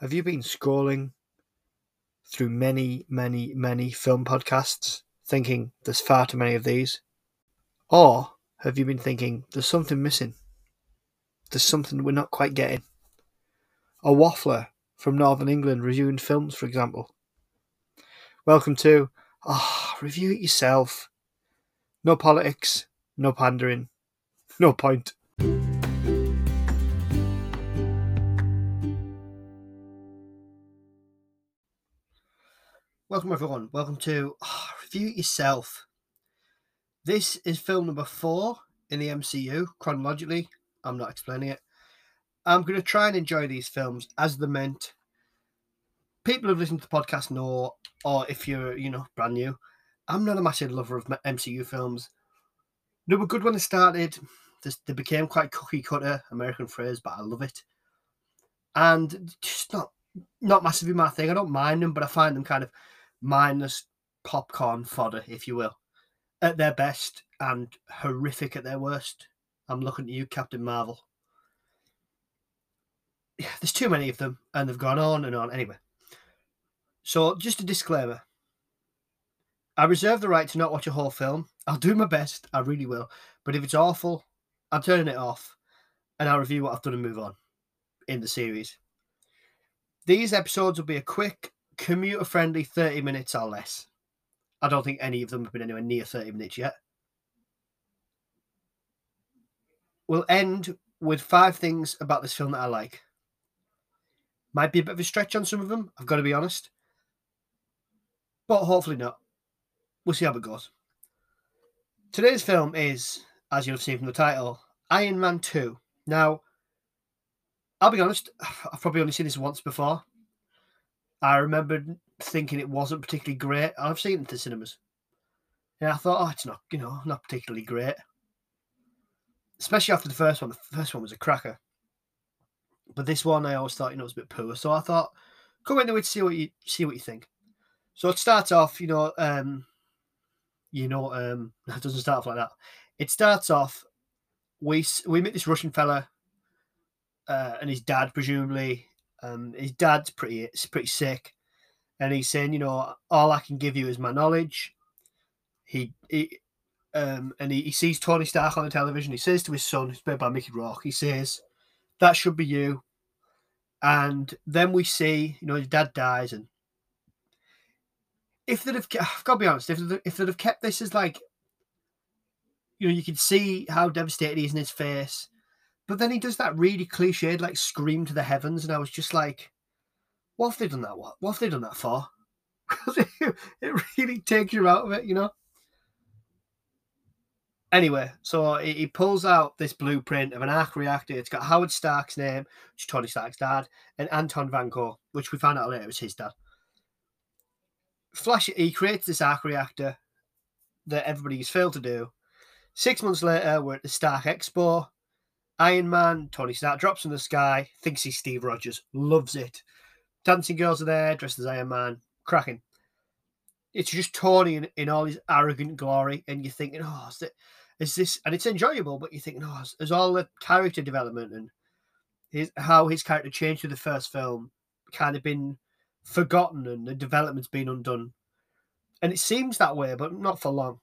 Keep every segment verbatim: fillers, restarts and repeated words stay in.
Have you been scrolling through many, many, many film podcasts thinking there's far too many of these? Or have you been thinking there's something missing? There's something we're not quite getting. A waffler from Northern England reviewing films, for example. Welcome to, ah, oh, review it yourself. No politics, no pandering, no point. Welcome everyone, welcome to oh, Review It Yourself. This is film number four in the M C U, chronologically. I'm not explaining it. I'm going to try and enjoy these films as they're meant. People who've listened to the podcast know, or if you're, you know, brand new, I'm not a massive lover of M C U films. They were good when they started. They became quite cookie cutter, American phrase, but I love it. And just not, not massively my thing. I don't mind them, but I find them kind of mindless popcorn fodder, if you will, at their best and horrific at their worst. I'm looking at you, Captain Marvel. Yeah, there's too many of them, and they've gone on and on. Anyway, so just a disclaimer. I reserve the right to not watch a whole film. I'll do my best, I really will. But if it's awful, I'm turning it off, and I'll review what I've done and move on in the series. These episodes will be a quick, commuter-friendly thirty minutes or less. I don't think any of them have been anywhere near thirty minutes yet. We'll end with five things about this film that I like. Might be a bit of a stretch on some of them, I've got to be honest. But hopefully not. We'll see how it goes. Today's film is, as you'll have seen from the title, Iron Man two. Now, I'll be honest, I've probably only seen this once before. I remembered thinking it wasn't particularly great. I've seen it at the cinemas. And I thought, oh, it's not, you know, not particularly great. Especially after the first one. The first one was a cracker. But this one, I always thought, you know, it was a bit poor. So I thought, go into it, see what you see what you think. So it starts off, you know, um, you know, um, it doesn't start off like that. It starts off, we we meet this Russian fella, uh, and his dad presumably. Um, his dad's pretty pretty sick, and he's saying, you know, all I can give you is my knowledge. He he, um, and he, he sees Tony Stark on the television. He says to his son, who's played by Mickey Rourke, he says, that should be you. And then we see, you know, his dad dies. And if they'd have, I've got to be honest, if they'd, if they'd have kept this as like, you know, you could see how devastated he is in his face. But then he does that really cliched, like, scream to the heavens. And I was just like, what have they done that? What, what have they done that for? It really takes you out of it, you know? Anyway, so he pulls out this blueprint of an arc reactor. It's got Howard Stark's name, which is Tony Stark's dad, and Anton Vanko, which we found out later was his dad. Flash, he creates this arc reactor that everybody's failed to do. Six months later, we're at the Stark Expo. Iron Man, Tony Stark drops in the sky, thinks he's Steve Rogers, loves it. Dancing girls are there, dressed as Iron Man, cracking. It's just Tony in, in all his arrogant glory, and you're thinking, oh, is that... Is this, and it's enjoyable, but you're thinking, oh, there's all the character development and his, how his character changed through the first film, kind of been forgotten and the development's been undone. And it seems that way, but not for long.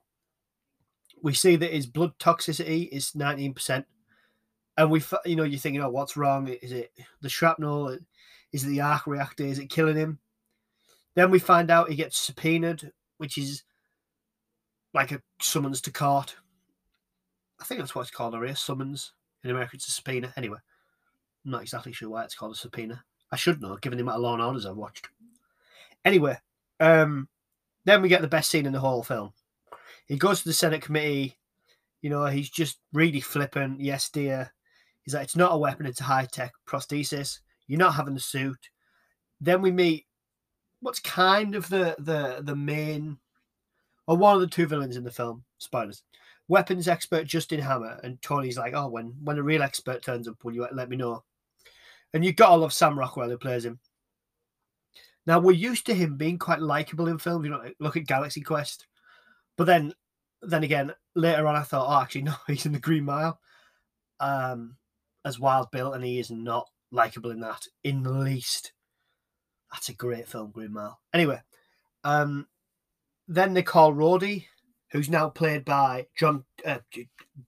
We see that his blood toxicity is nineteen percent. And we, you know, you're thinking, oh, what's wrong? Is it the shrapnel? Is it the arc reactor? Is it killing him? Then we find out he gets subpoenaed, which is like a summons to court. I think that's what it's called, a summons. In America, it's a subpoena. Anyway, I'm not exactly sure why it's called a subpoena. I should know, given the amount of Law and Orders I've watched. Anyway, um, then we get the best scene in the whole film. He goes to the Senate committee. You know, he's just really flippant. Yes, dear. He's like, it's not a weapon, it's a high-tech prosthesis. You're not having the suit. Then we meet what's kind of the the the main, or one of the two villains in the film. Spoilers. Weapons expert Justin Hammer, and Tony's like, oh, when when a real expert turns up, will you let me know? And you've got to love Sam Rockwell, who plays him. Now, we're used to him being quite likeable in films. You know, look at Galaxy Quest. But then then again, later on, I thought, oh, actually, no, he's in The Green Mile um, as Wild Bill, and he is not likeable in that, in the least. That's a great film, Green Mile. Anyway, um, then they call Rhodey, who's now played by John uh,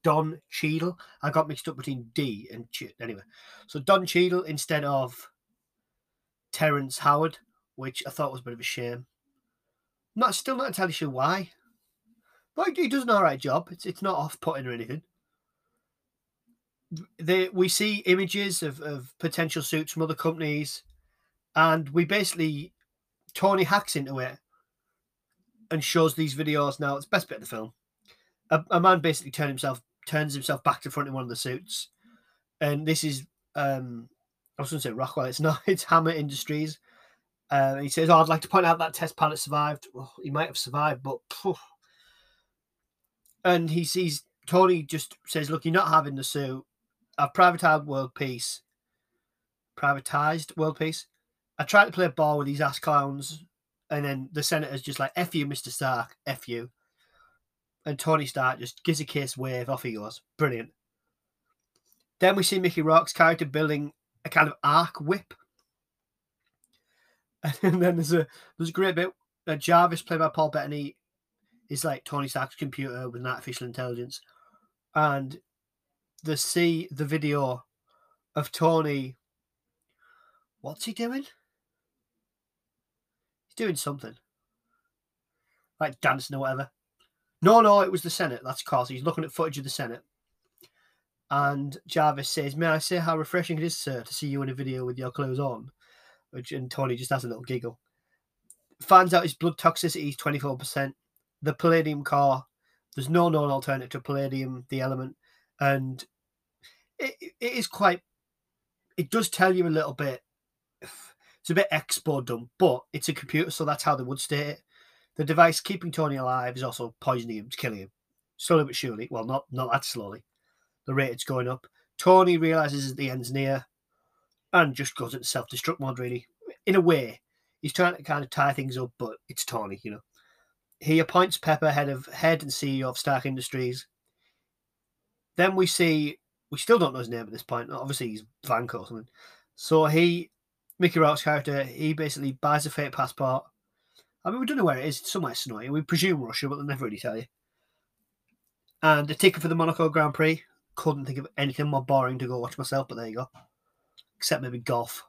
Don Cheadle. I got mixed up between D and Ch- anyway. So Don Cheadle instead of Terence Howard, which I thought was a bit of a shame. I'm not still not entirely sure why, but he does an all right job. It's it's not off putting or anything. They, we see images of, of potential suits from other companies, and we basically Tony hacks into it and shows these videos. Now it's the best bit of the film. A, a man basically turns himself turns himself back to front in one of the suits, and this is um, I was going to say Rockwell. It's not. It's Hammer Industries. Uh, and he says, "Oh, I'd like to point out that test pilot survived." Well, he might have survived, but phew. And he sees Tony just says, "Look, you're not having the suit. I've privatized world peace. Privatized world peace. I tried to play a ball with these ass clowns." And then the senator's just like, F you, Mister Stark, F you. And Tony Stark just gives a kiss, wave, off he goes. Brilliant. Then we see Mickey Rourke's character building a kind of arc whip. And then there's a there's a great bit. Uh, Jarvis, played by Paul Bettany, is like Tony Stark's computer with an artificial intelligence. And they see the video of Tony. What's he doing? Doing something like dancing or whatever. No, no, it was the Senate. That's cause he's looking at footage of the Senate. And Jarvis says, "May I say how refreshing it is, sir, to see you in a video with your clothes on?" Which and Tony just has a little giggle. Finds out his blood toxicity is twenty-four percent. The palladium core. There's no known alternative to palladium, the element, and it it is quite. It does tell you a little bit. It's a bit expo dumb, but it's a computer, so that's how they would state it. The device keeping Tony alive is also poisoning him, killing him. Slowly but surely. Well, not, not that slowly. The rate's going up. Tony realises the end's near and just goes into self-destruct mode, really. In a way, he's trying to kind of tie things up, but it's Tony, you know. He appoints Pepper head of head and C E O of Stark Industries. Then we see... We still don't know his name at this point. Obviously, he's Vanko or something. So he... Mickey Rourke's character, he basically buys a fake passport. I mean, we don't know where it is. It's somewhere snowy. We presume Russia, but they'll never really tell you. And a ticket for the Monaco Grand Prix. Couldn't think of anything more boring to go watch myself, but there you go. Except maybe golf.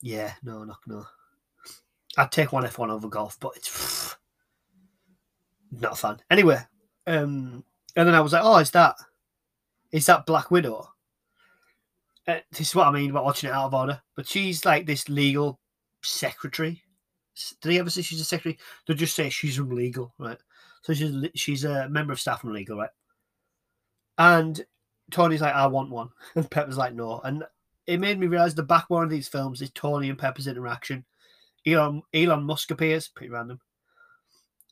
Yeah, no, no, no. I'd take one F one over golf, but it's... not a fan. Anyway, um, and then I was like, oh, is that... Is that Black Widow? Uh, this is what I mean about watching it out of order. But she's like this legal secretary. Did they ever say she's a secretary? They'll just say she's from legal, right? So she's she's a member of staff from legal, right? And Tony's like, I want one. And Pepper's like, no. And it made me realise the back one of these films is Tony and Pepper's interaction. Elon, Elon Musk appears. Pretty random.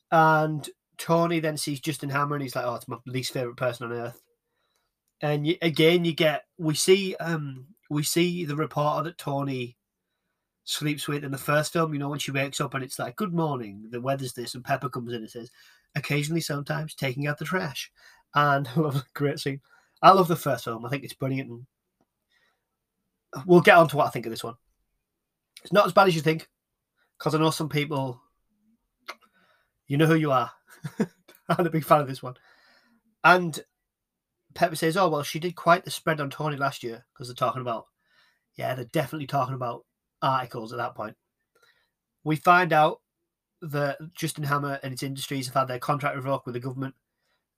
And Tony then sees Justin Hammer and he's like, oh, it's my least favourite person on earth. And you, again, you get we see um, we see the reporter that Tony sleeps with in the first film. You know, when she wakes up and it's like, "Good morning, the weather's this," and Pepper comes in and says, "Occasionally, sometimes taking out the trash." And I love great scene. I love the first film. I think it's brilliant. And we'll get on to what I think of this one. It's not as bad as you think, because I know some people. You know who you are. I'm a big fan of this one, and. Pepper says, oh, well, she did quite the spread on Tony last year because they're talking about, yeah, they're definitely talking about articles at that point. We find out that Justin Hammer and its industries have had their contract revoked with the government.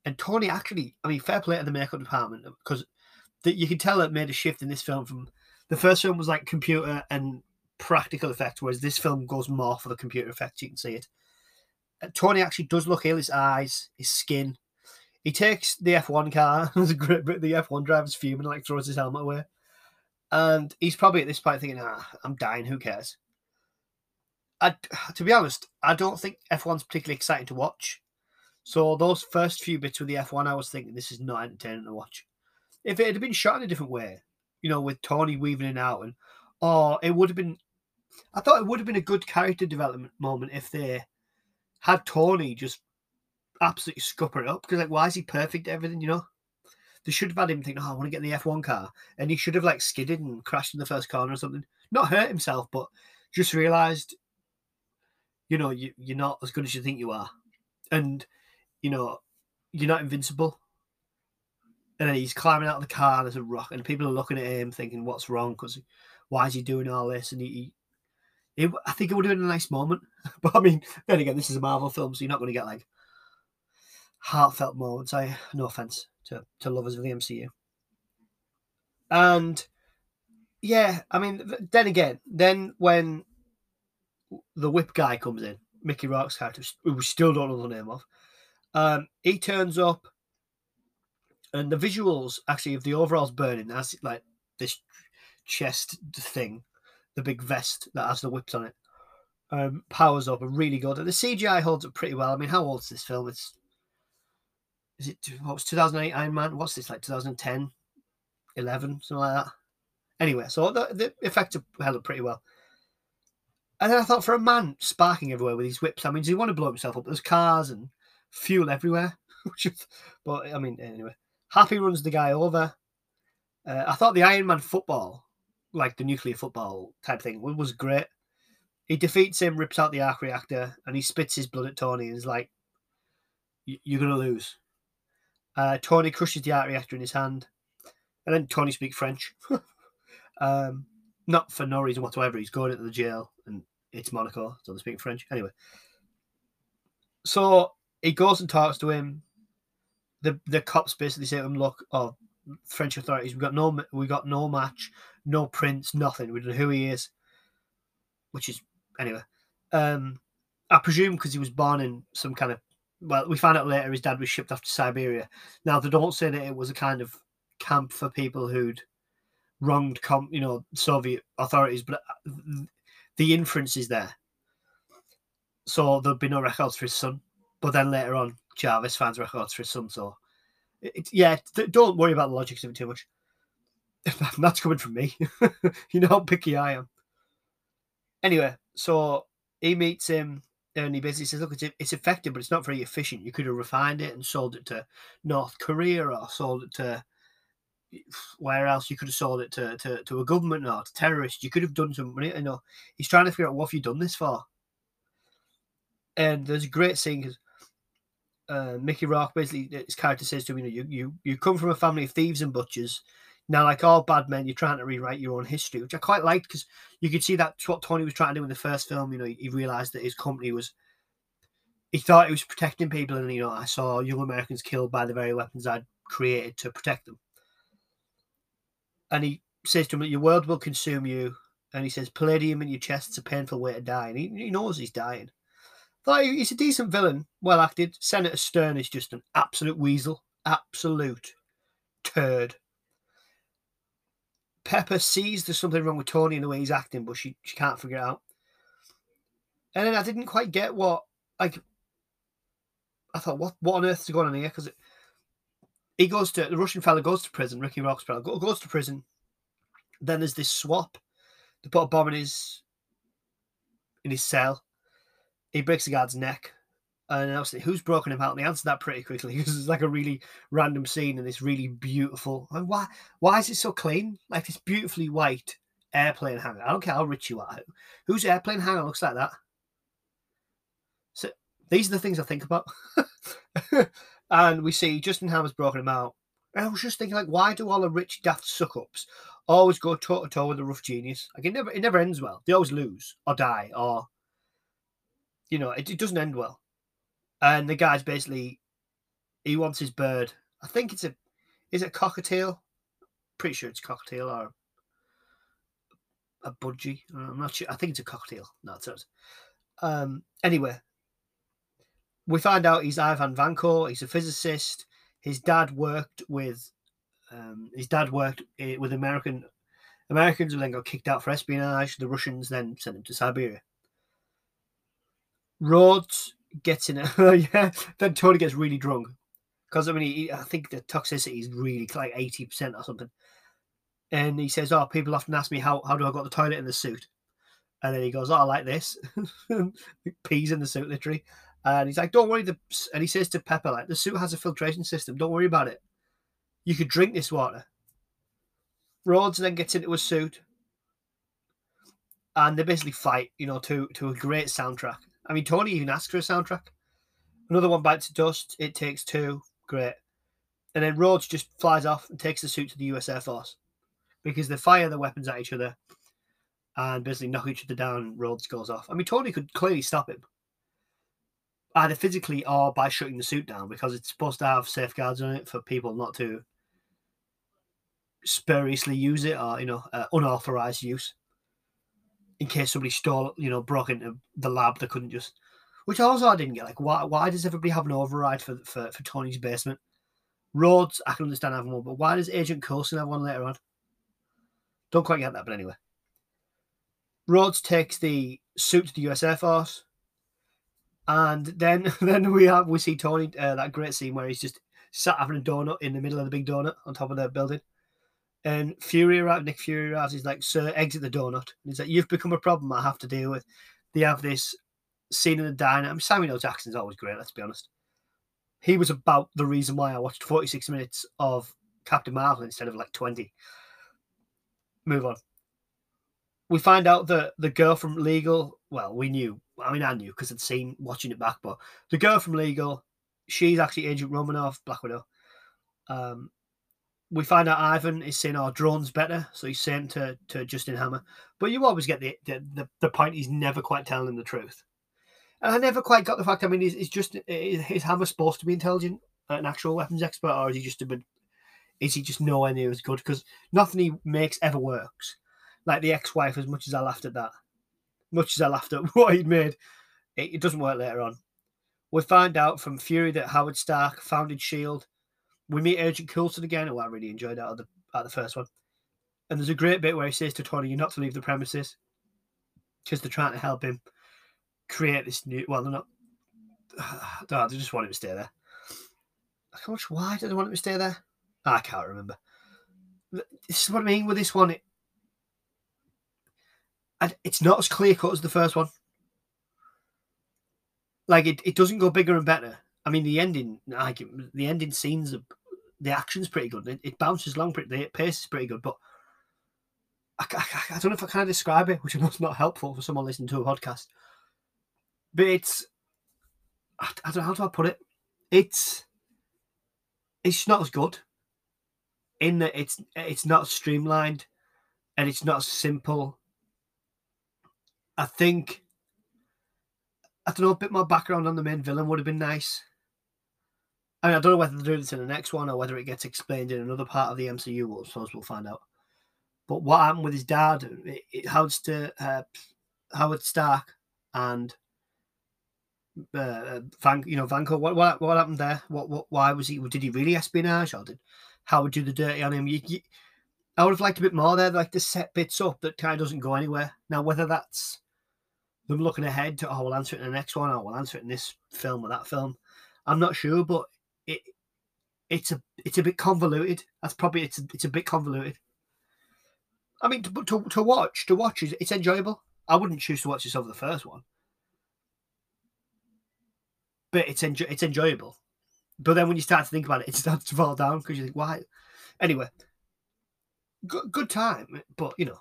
And Tony actually, I mean, fair play to the makeup department because that you can tell it made a shift in this film from the first film was like computer and practical effects, whereas this film goes more for the computer effects. You can see it. And Tony actually does look ill, his eyes, his skin. He takes the F one car, there's a great bit, the F one driver's fuming, like throws his helmet away. And he's probably at this point thinking, ah, I'm dying, who cares? I, to be honest, I don't think F one's particularly exciting to watch. So those first few bits with the F one, I was thinking, this is not entertaining to watch. If it had been shot in a different way, you know, with Tony weaving in and out, and or it would have been, I thought it would have been a good character development moment if they had Tony just absolutely scupper it up because like why is he perfect at everything, you know? They should have had him think, oh, I want to get in the F one car. And he should have like skidded and crashed in the first corner or something. Not hurt himself, but just realised, you know, you, you're not as good as you think you are. And, you know, you're not invincible. And then he's climbing out of the car as a rock. And people are looking at him thinking, what's wrong? Because why is he doing all this? And he, he, he, I think it would have been a nice moment. But I mean, then again, this is a Marvel film, so you're not going to get like heartfelt moments. I, no offense to, to lovers of the M C U. And yeah, I mean, then again, then when the whip guy comes in, Mickey Rourke's character, who we still don't know the name of, um, he turns up. And the visuals, actually, of the overalls burning, that's like this chest thing, the big vest that has the whips on it, um, powers up are really good. And the C G I holds up pretty well. I mean, how old is this film? It's is it what was two thousand eight Iron Man? What's this, like twenty ten, eleven, something like that? Anyway, so the, the effects held up pretty well. And then I thought, for a man sparking everywhere with his whips, I mean, does he want to blow himself up? There's cars and fuel everywhere. But, I mean, anyway. Happy runs the guy over. Uh, I thought the Iron Man football, like the nuclear football type thing, was great. He defeats him, rips out the arc reactor, and he spits his blood at Tony and is like, you're going to lose. Uh, Tony crushes the arc reactor in his hand. And then Tony speaks French. um, not for no reason whatsoever. He's going into the jail, and it's Monaco, so they speak French. Anyway. So he goes and talks to him. The the cops basically say to him, look, oh, French authorities, we got no we got no match, no prints, nothing. We don't know who he is. Which is, anyway. Um, I presume because he was born in some kind of, well, we found out later his dad was shipped off to Siberia. Now, they don't say that it was a kind of camp for people who'd wronged, com, you know, Soviet authorities, but the inference is there. So there'd be no records for his son. But then later on, Jarvis finds records for his son, so it, yeah, th- don't worry about the logics of it too much. That's coming from me. You know how picky I am. Anyway, so he meets him, and he basically says, look, it's, it's effective, but it's not very efficient. You could have refined it and sold it to North Korea, or sold it to where else. You could have sold it to, to, to a government or to terrorists. You could have done something. You know, he's trying to figure out what have you done this for. And there's a great scene, because Uh, Mickey Rourke, basically, his character says to him, you know, you, you, you come from a family of thieves and butchers. Now, like all bad men, you're trying to rewrite your own history, which I quite liked, because you could see that's what Tony was trying to do in the first film. You know, he, he realised that his company was, he thought he was protecting people, and, you know, I saw young Americans killed by the very weapons I'd created to protect them. And he says to him, your world will consume you. And he says, palladium in your chest's a painful way to die. And he, he knows he's dying. Thought he's a decent villain, well acted. Senator Stern is just an absolute weasel, absolute turd. Pepper sees there's something wrong with Tony in the way he's acting, but she, she can't figure it out. And then I didn't quite get what, like, I thought, what what on earth is going on here? Because he goes to, the Russian fella goes to prison, Ricky Rock's fella goes to prison. Then there's this swap. They put a bomb in his in his cell. He breaks the guard's neck, and I was thinking, who's broken him out? And he answered that pretty quickly, because it's like a really random scene, and it's really beautiful. I mean, why, why is it so clean? Like this beautifully white airplane hangar. I don't care how rich you are. Whose airplane hangar looks like that? So these are the things I think about. And we see Justin Hammer's broken him out. And I was just thinking, like, why do all the rich daft suck-ups always go toe-to-toe with a rough genius? Like, it never, it never ends well. They always lose or die or... You know, it, it doesn't end well. And the guy's basically, he wants his bird. I think it's a, is it a cockatiel? Pretty sure it's a cockatiel or a, a budgie. I'm not sure. I think it's a cockatiel. No, it's not. Um, anyway, we find out he's Ivan Vanko. He's a physicist. His dad worked with, um, his dad worked with American, Americans who then got kicked out for espionage. The Russians then sent him to Siberia. Rhodes gets in it. Yeah, then Tony gets really drunk, because I mean, he, I think the toxicity is really like eighty percent or something. And he says, "Oh, people often ask me how how do I got the toilet in the suit?" And then he goes, "Oh, like this." Peas in the suit, literally. And he's like, "Don't worry." The and he says to Pepper, "Like the suit has a filtration system. Don't worry about it." You could drink this water. Rhodes then gets into a suit. And they basically fight, you know, to, to a great soundtrack. I mean, Tony even asked for a soundtrack. Another one bites the dust. It takes two. Great. And then Rhodes just flies off and takes the suit to the U S Air Force. Because they fire their weapons at each other and basically knock each other down and Rhodes goes off. I mean, Tony could clearly stop him. Either physically or by shutting the suit down. Because it's supposed to have safeguards on it for people not to spuriously use it or, you know, uh, unauthorized use. In case somebody stole, you know, broke into the lab, they couldn't just... Which also I didn't get. Like, why why does everybody have an override for for, for Tony's basement? Rhodes, I can understand having one, but why does Agent Coulson have one later on? Don't quite get that, but anyway. Rhodes takes the suit to the U S Air Force, and then then we have we see Tony, uh, that great scene where he's just sat having a donut in the middle of the big donut on top of the building. And Fury arrives, Nick Fury arrives, he's like, sir, exit the donut. And he's like, you've become a problem I have to deal with. They have this scene in the diner. I mean, Samuel L. Jackson's always great, let's be honest. He was about the reason why I watched forty-six minutes of Captain Marvel instead of like twenty. Move on. We find out that the girl from Legal, well, we knew. I mean, I knew because I'd seen watching it back, but the girl from Legal, she's actually Agent Romanoff, Black Widow. Um... We find out Ivan is saying our drone's better, so he's saying to, to Justin Hammer. But you always get the, the the the point he's never quite telling him the truth. And I never quite got the fact. I mean, is, is just is, is Hammer supposed to be intelligent, an actual weapons expert, or is he just a bit? Is he just nowhere near as good? Because nothing he makes ever works. Like the ex-wife, as much as I laughed at that, much as I laughed at what he'd made, it, it doesn't work later on. We find out from Fury that Howard Stark founded S H I E L D. We meet Agent Coulson again, who I really enjoyed out of the out of the first one. And there's a great bit where he says to Tony, you're not to leave the premises because they're trying to help him create this new... Well, they're not... Oh, they just want him to stay there. How much why do they want him to stay there? I can't remember. This is what I mean with this one. It, and it's not as clear-cut as the first one. Like, it, it doesn't go bigger and better. I mean, the ending, I can, the ending scenes, the action's pretty good. It, it bounces along, pretty, the pace is pretty good, but I, I, I don't know if I can describe it, which is not helpful for someone listening to a podcast. But it's, I, I don't know how do I put it. It's, it's not as good in that it's it's not streamlined and it's not simple. I think, I don't know, a bit more background on the main villain would have been nice. I mean, I don't know whether they do this in the next one or whether it gets explained in another part of the M C U. I suppose we'll find out. But what happened with his dad, it, it, Howard, uh, Howard Stark and uh, Van, you know, Vanko, what, what what happened there? What what? Why was he? Did he really espionage or did Howard do the dirty on him? You, you, I would have liked a bit more there, like the set bits up that kind of doesn't go anywhere. Now, whether that's them looking ahead to, oh, we'll answer it in the next one, or we'll answer it in this film or that film, I'm not sure, but it it's a it's a bit convoluted. That's probably it's a, it's a bit convoluted. I mean, to to, to watch to watch is it's enjoyable. I wouldn't choose to watch this over the first one, but it's enjo- it's enjoyable. But then when you start to think about it, it starts to fall down because you think why. Anyway, good good time, but you know.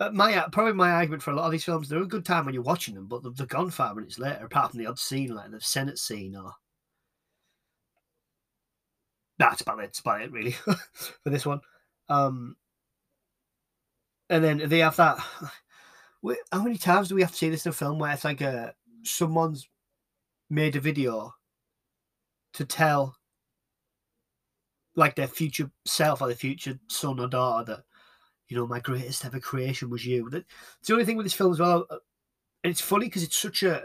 Uh, my Probably my argument for a lot of these films, they're a good time when you're watching them, but they're gone five minutes later, apart from the odd scene, like the Senate scene, or... That's about it, that's about it, really, for this one. Um, and then they have that... How many times do we have to see this in a film where it's like a, someone's made a video to tell like their future self or their future son or daughter that, you know, my greatest ever creation was you. It's the only thing with this film as well. And it's funny because it's such a...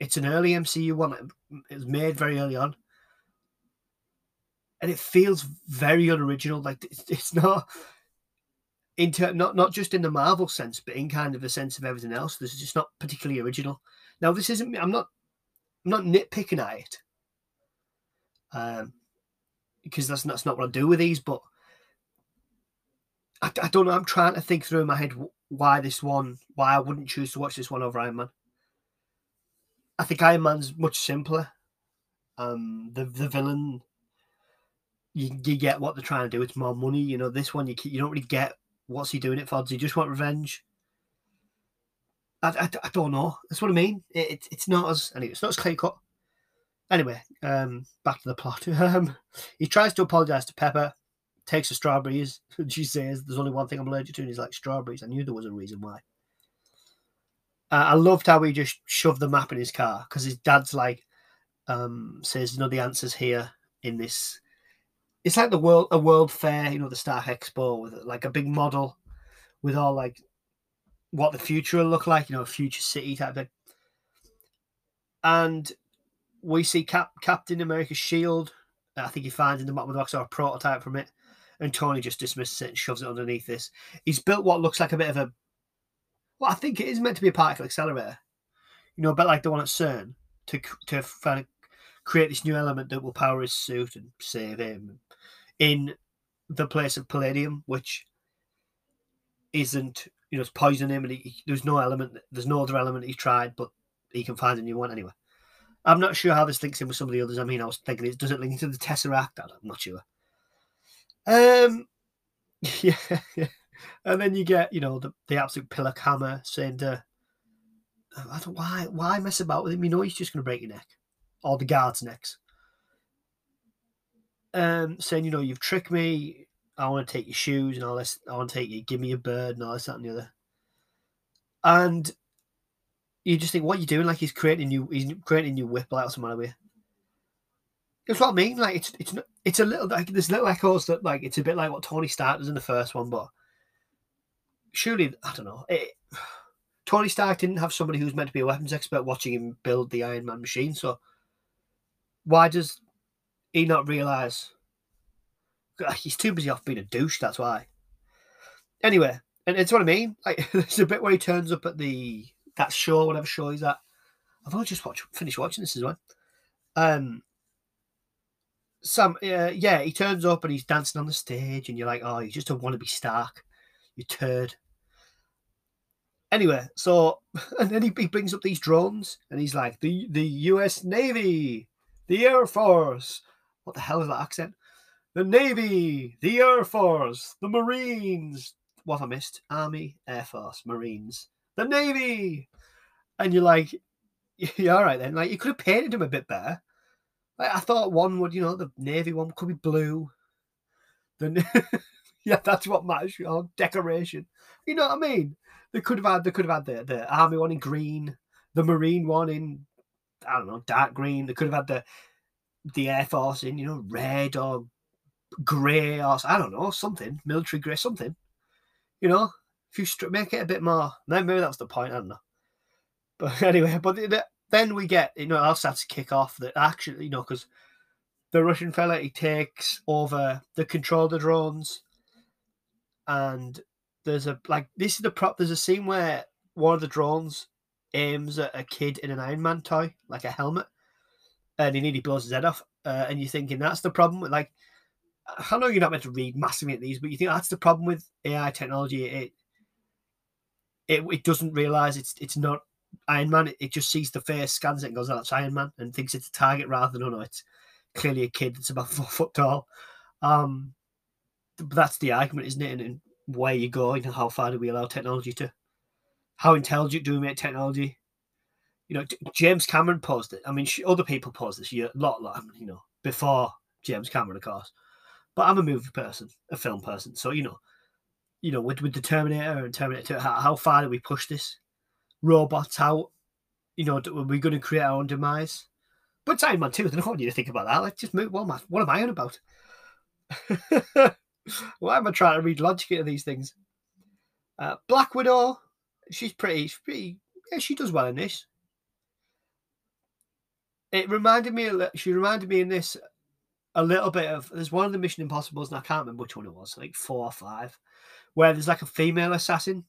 It's an early M C U one. It was made very early on. And it feels very unoriginal. Like, it's not... Inter, not, not just in the Marvel sense, but in kind of the sense of everything else. This is just not particularly original. Now, this isn't... I'm not I'm not nitpicking at it. Um, because that's, that's not what I do with these, but... I, I don't know. I'm trying to think through in my head why this one, why I wouldn't choose to watch this one over Iron Man. I think Iron Man's much simpler. Um, the the villain, you, you get what they're trying to do. It's more money. You know, this one, you you don't really get what's he doing it for. Does he just want revenge? I, I, I don't know. That's what I mean. It, it, it's not as anyway, it's not as clear cut. Anyway, um, back to the plot. Um, he tries to apologise to Pepper, takes the strawberries. She says, there's only one thing I'm allergic to, and he's like, strawberries. I knew there was a reason why. Uh, I loved how he just shoved the map in his car, because his dad's like, um, says, you know, the answer's here in this. It's like the world, a world fair, you know, the Stark Expo, with like a big model with all like what the future will look like, you know, a future city type thing. And we see Cap Captain America's shield. I think he finds in the bottom of the box, or a prototype from it. And Tony just dismisses it and shoves it underneath this. He's built what looks like a bit of a, well, I think it is meant to be a particle accelerator, you know, a bit like the one at CERN, to to find, create this new element that will power his suit and save him in the place of palladium, which isn't, you know, it's poisoning him, and he, he, there's no element, there's no other element he tried, but he can find a new one anyway. I'm not sure how this links in with some of the others. I mean, I was thinking, does it link to the Tesseract? I'm not sure. Um, yeah, yeah. And then you get, you know, the, the absolute pillar Hammer saying to, I don't, why, why mess about with him? You know, he's just going to break your neck, or the guards' necks. Um, saying, you know, you've tricked me. I want to take your shoes and all this. I want to take you. Give me your bird and all this, that, and the other. And you just think, what are you doing? Like, he's creating new, he's creating new Whiplash or something like that. That's what I mean. Like, it's it's it's a little like there's little echoes that like it's a bit like what Tony Stark does in the first one, but surely I don't know. It, Tony Stark didn't have somebody who's meant to be a weapons expert watching him build the Iron Man machine, so why does he not realise? He's too busy off being a douche. That's why. Anyway, and it's what I mean. Like, there's a bit where he turns up at the that show, whatever show he's at. I've only just watched, finished watching this as well. Um. Some uh, yeah, he turns up and he's dancing on the stage, and you're like, oh, you just don't want to be Stark, you turd. Anyway, so and then he, he brings up these drones, and he's like, the the U S Navy, the Air Force. What the hell is that accent? The Navy, the Air Force, the Marines. What have I missed? Army, Air Force, Marines, the Navy. And you're like, yeah, all right then. Like, you could have painted him a bit better. Like, I thought one would, you know, the Navy one could be blue. Then, yeah, that's what matters. You know, decoration. You know what I mean? They could have had, they could have had the, the Army one in green, the Marine one in, I don't know, dark green. They could have had the the Air Force in, you know, red or grey or I don't know, something military grey, something. You know, if you stri- make it a bit more, maybe that's the point. I don't know. But anyway, but the, the, then we get, you know, else that's a kick off that actually, you know, because the Russian fella, he takes over the control of the drones. And there's a, like, this is the prop, there's a scene where one of the drones aims at a kid in an Iron Man toy, like a helmet, and he nearly blows his head off. Uh, and you're thinking, that's the problem with, like, I know you're not meant to read massively at these, but you think that's the problem with A I technology. It it, it doesn't realise it's it's not Iron Man, it just sees the face, scans it and goes, oh, that's Iron Man, and thinks it's a target rather than, oh no, it's clearly a kid that's about four foot tall. Um, but that's the argument, isn't it? And, and where you go, you know, how far do we allow technology to? How intelligent do we make technology? You know, James Cameron posed it. I mean, other people posed this year, a lot, lot, you know, before James Cameron, of course. But I'm a movie person, a film person, so, you know, you know, with, with the Terminator and Terminator two, how, how far do we push this? Robots out, you know, are we going to create our own demise? But Iron Man two, I don't want you to think about that. Like, just move. What am I, what am I on about? Why am I trying to read logic into these things? Uh, Black Widow, she's pretty, she's pretty, yeah, she does well in this. It reminded me, she reminded me in this a little bit of, there's one of the Mission Impossibles, and I can't remember which one it was, like four or five, where there's like a female assassin.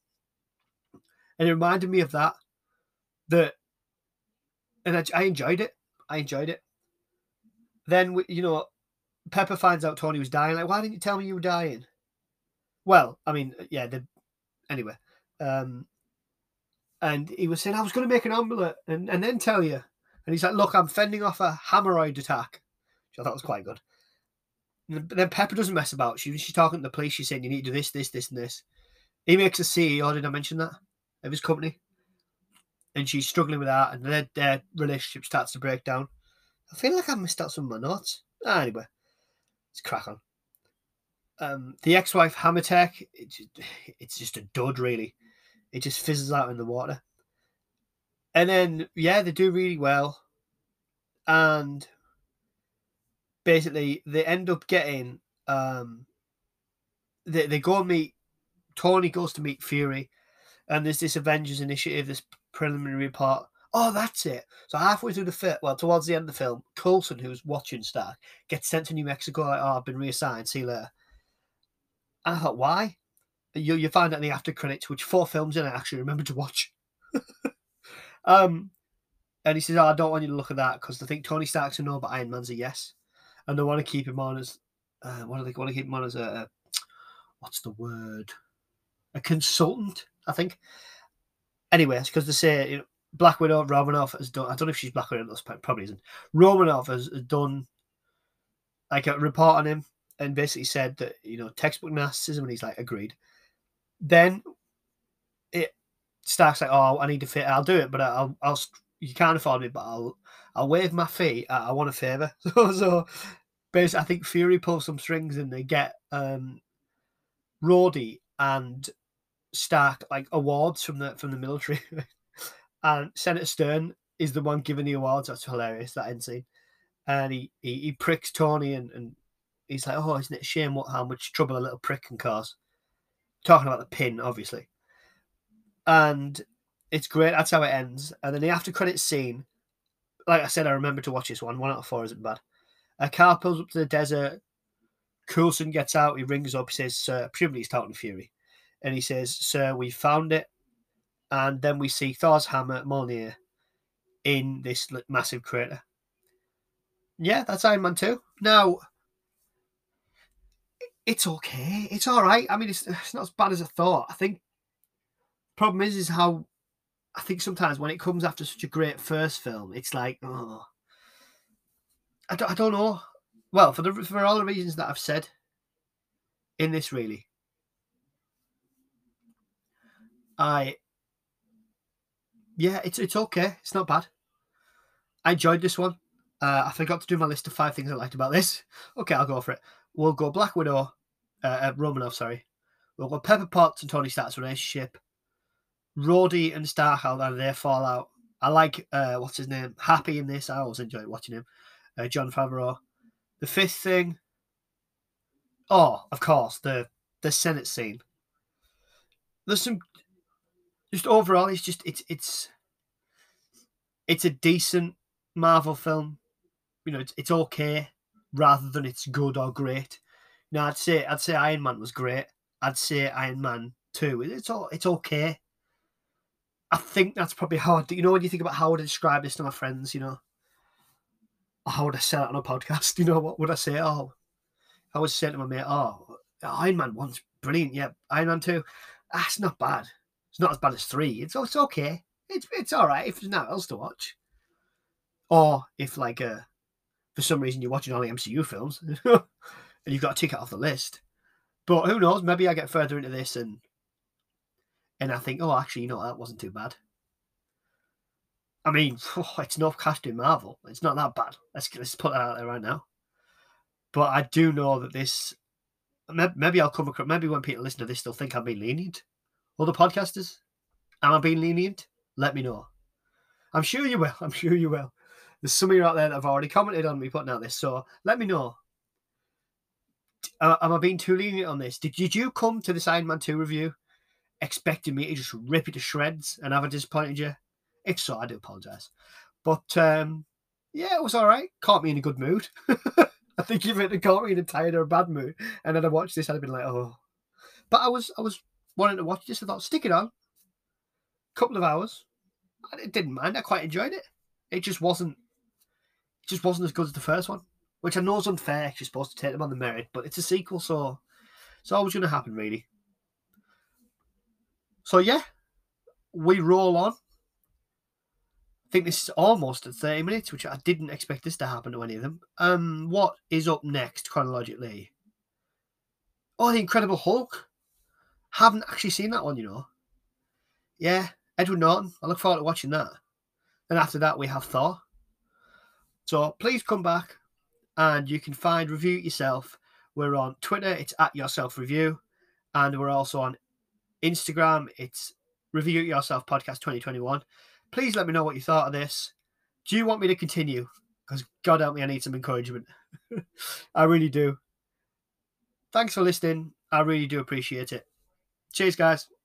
And it reminded me of that, that, and I, I enjoyed it. I enjoyed it. Then, we, you know, Pepper finds out Tony was dying. Like, why didn't you tell me you were dying? Well, I mean, yeah. The, anyway, um, and he was saying, I was going to make an omelette and, and then tell you. And he's like, look, I'm fending off a hemorrhoid attack, which I thought was quite good. And then Pepper doesn't mess about. She, she's talking to the police. She's saying, you need to do this, this, this, and this. He makes a C E O, did I mention that, of his company? And she's struggling with that, and their, their relationship starts to break down. I feel like I've missed out some of my notes. Ah, anyway, let's crack on. Um, the ex-wife, Hammertech, it's, it's just a dud, really. It just fizzles out in the water. And then, yeah, they do really well. And basically, they end up getting... Um, they, they go and meet... Tony goes to meet Fury. And there's this Avengers initiative, this preliminary report. Oh, that's it. So halfway through the film, well, towards the end of the film, Coulson, who's watching Stark, gets sent to New Mexico. Like, oh, I've been reassigned. See you later. I thought, why? You you find out in the after credits, which four films in I actually remember to watch. um, and he says, oh, I don't want you to look at that because they think Tony Stark's a no, but Iron Man's a yes, and they want to keep him on as uh, what do they want to keep him on as a, a what's the word? A consultant, I think. Anyway, it's because they say, you know, Black Widow, Romanoff has done, I don't know if she's Black Widow at this point, probably isn't. Romanoff has, has done like a report on him and basically said that, you know, textbook narcissism, and he's like, agreed. Then it starts like, oh, I need to fit, I'll do it, but I'll, I'll, you can't afford me, but I'll, I'll waive my fee. I, I want a favor. So, so basically, I think Fury pulls some strings and they get um, Rhodey and Stark like awards from the from the military. And Senator Stern is the one giving the awards. That's hilarious, that end scene. And he, he, he pricks Tony and, and he's like, oh, isn't it a shame what how much trouble a little prick can cause? Talking about the pin, obviously. And it's great. That's how it ends. And then the after-credits scene, like I said, I remember to watch this one. One out of four isn't bad. A car pulls up to the desert. Coulson gets out. He rings up. He says, sir, presumably he's talking to Fury. And he says, sir, we found it. And then we see Thor's hammer, Mjolnir, in this massive crater. Yeah, that's Iron Man two. Now, it's okay. It's all right. I mean, it's, it's not as bad as I thought. I think the problem is, is how I think sometimes when it comes after such a great first film, it's like, oh, I don't, I don't know. Well, for the for all the reasons that I've said in this, really, I... Yeah, it's it's okay. It's not bad. I enjoyed this one. Uh, I forgot to do my list of five things I liked about this. Okay, I'll go for it. We'll go Black Widow, uh, uh, Romanoff, sorry. We'll go Pepper Potts and Tony Stark's relationship. Rhodey and Stark, how they fall out. I like, uh, what's his name? Happy in this. I always enjoy watching him. Uh, John Favreau. The fifth thing. Oh, of course, the, the Senate scene. There's some... Just overall, it's just it's it's it's a decent Marvel film. You know, it's it's okay rather than it's good or great. Now, I'd say I'd say Iron Man was great. I'd say Iron Man two. It's all it's okay. I think that's probably how I do. You know, when you think about how would I describe this to my friends, you know, or how would I sell it on a podcast? You know, what would I say? Oh, I would say to my mate, oh, Iron Man one's brilliant. Yeah, Iron Man two, that's not bad. It's not as bad as three. It's it's okay. It's it's all right if there's nothing else to watch, or if like uh, for some reason you're watching all the M C U films and you've got to tick it off the list. But who knows? Maybe I get further into this and and I think, oh, actually, you know, that wasn't too bad. I mean, oh, it's not casting Marvel. It's not that bad. Let's let's put that out there right now. But I do know that this. Maybe I'll come across. Maybe when people listen to this, they'll think I've been lenient. Other podcasters, am I being lenient? Let me know. I'm sure you will. I'm sure you will. There's some of you out there that have already commented on me putting out this, so let me know. Am I being too lenient on this? Did, did you come to this Iron Man two review expecting me to just rip it to shreds and have I disappointed you? If so, I do apologise. But, um, yeah, it was all right. Caught me in a good mood. I think if it had caught me in a tired or a bad mood and then I watched this, I'd have been like, oh. But I was, I was... wanted to watch this, I thought, stick it on. Couple of hours. I didn't mind. I quite enjoyed it. It just wasn't it just wasn't as good as the first one. Which I know is unfair because you're supposed to take them on the merit, but it's a sequel, so it's always gonna happen, really. So yeah, we roll on. I think this is almost at thirty minutes, which I didn't expect this to happen to any of them. Um, what is up next chronologically? Oh, The Incredible Hulk. Haven't actually seen that one, you know. Yeah, Edward Norton. I look forward to watching that. And after that, we have Thor. So please come back and you can find Review It Yourself. We're on Twitter. It's at Yourself Review. And we're also on Instagram. It's Review It Yourself Podcast twenty twenty-one. Please let me know what you thought of this. Do you want me to continue? Because God help me, I need some encouragement. I really do. Thanks for listening. I really do appreciate it. Cheers, guys.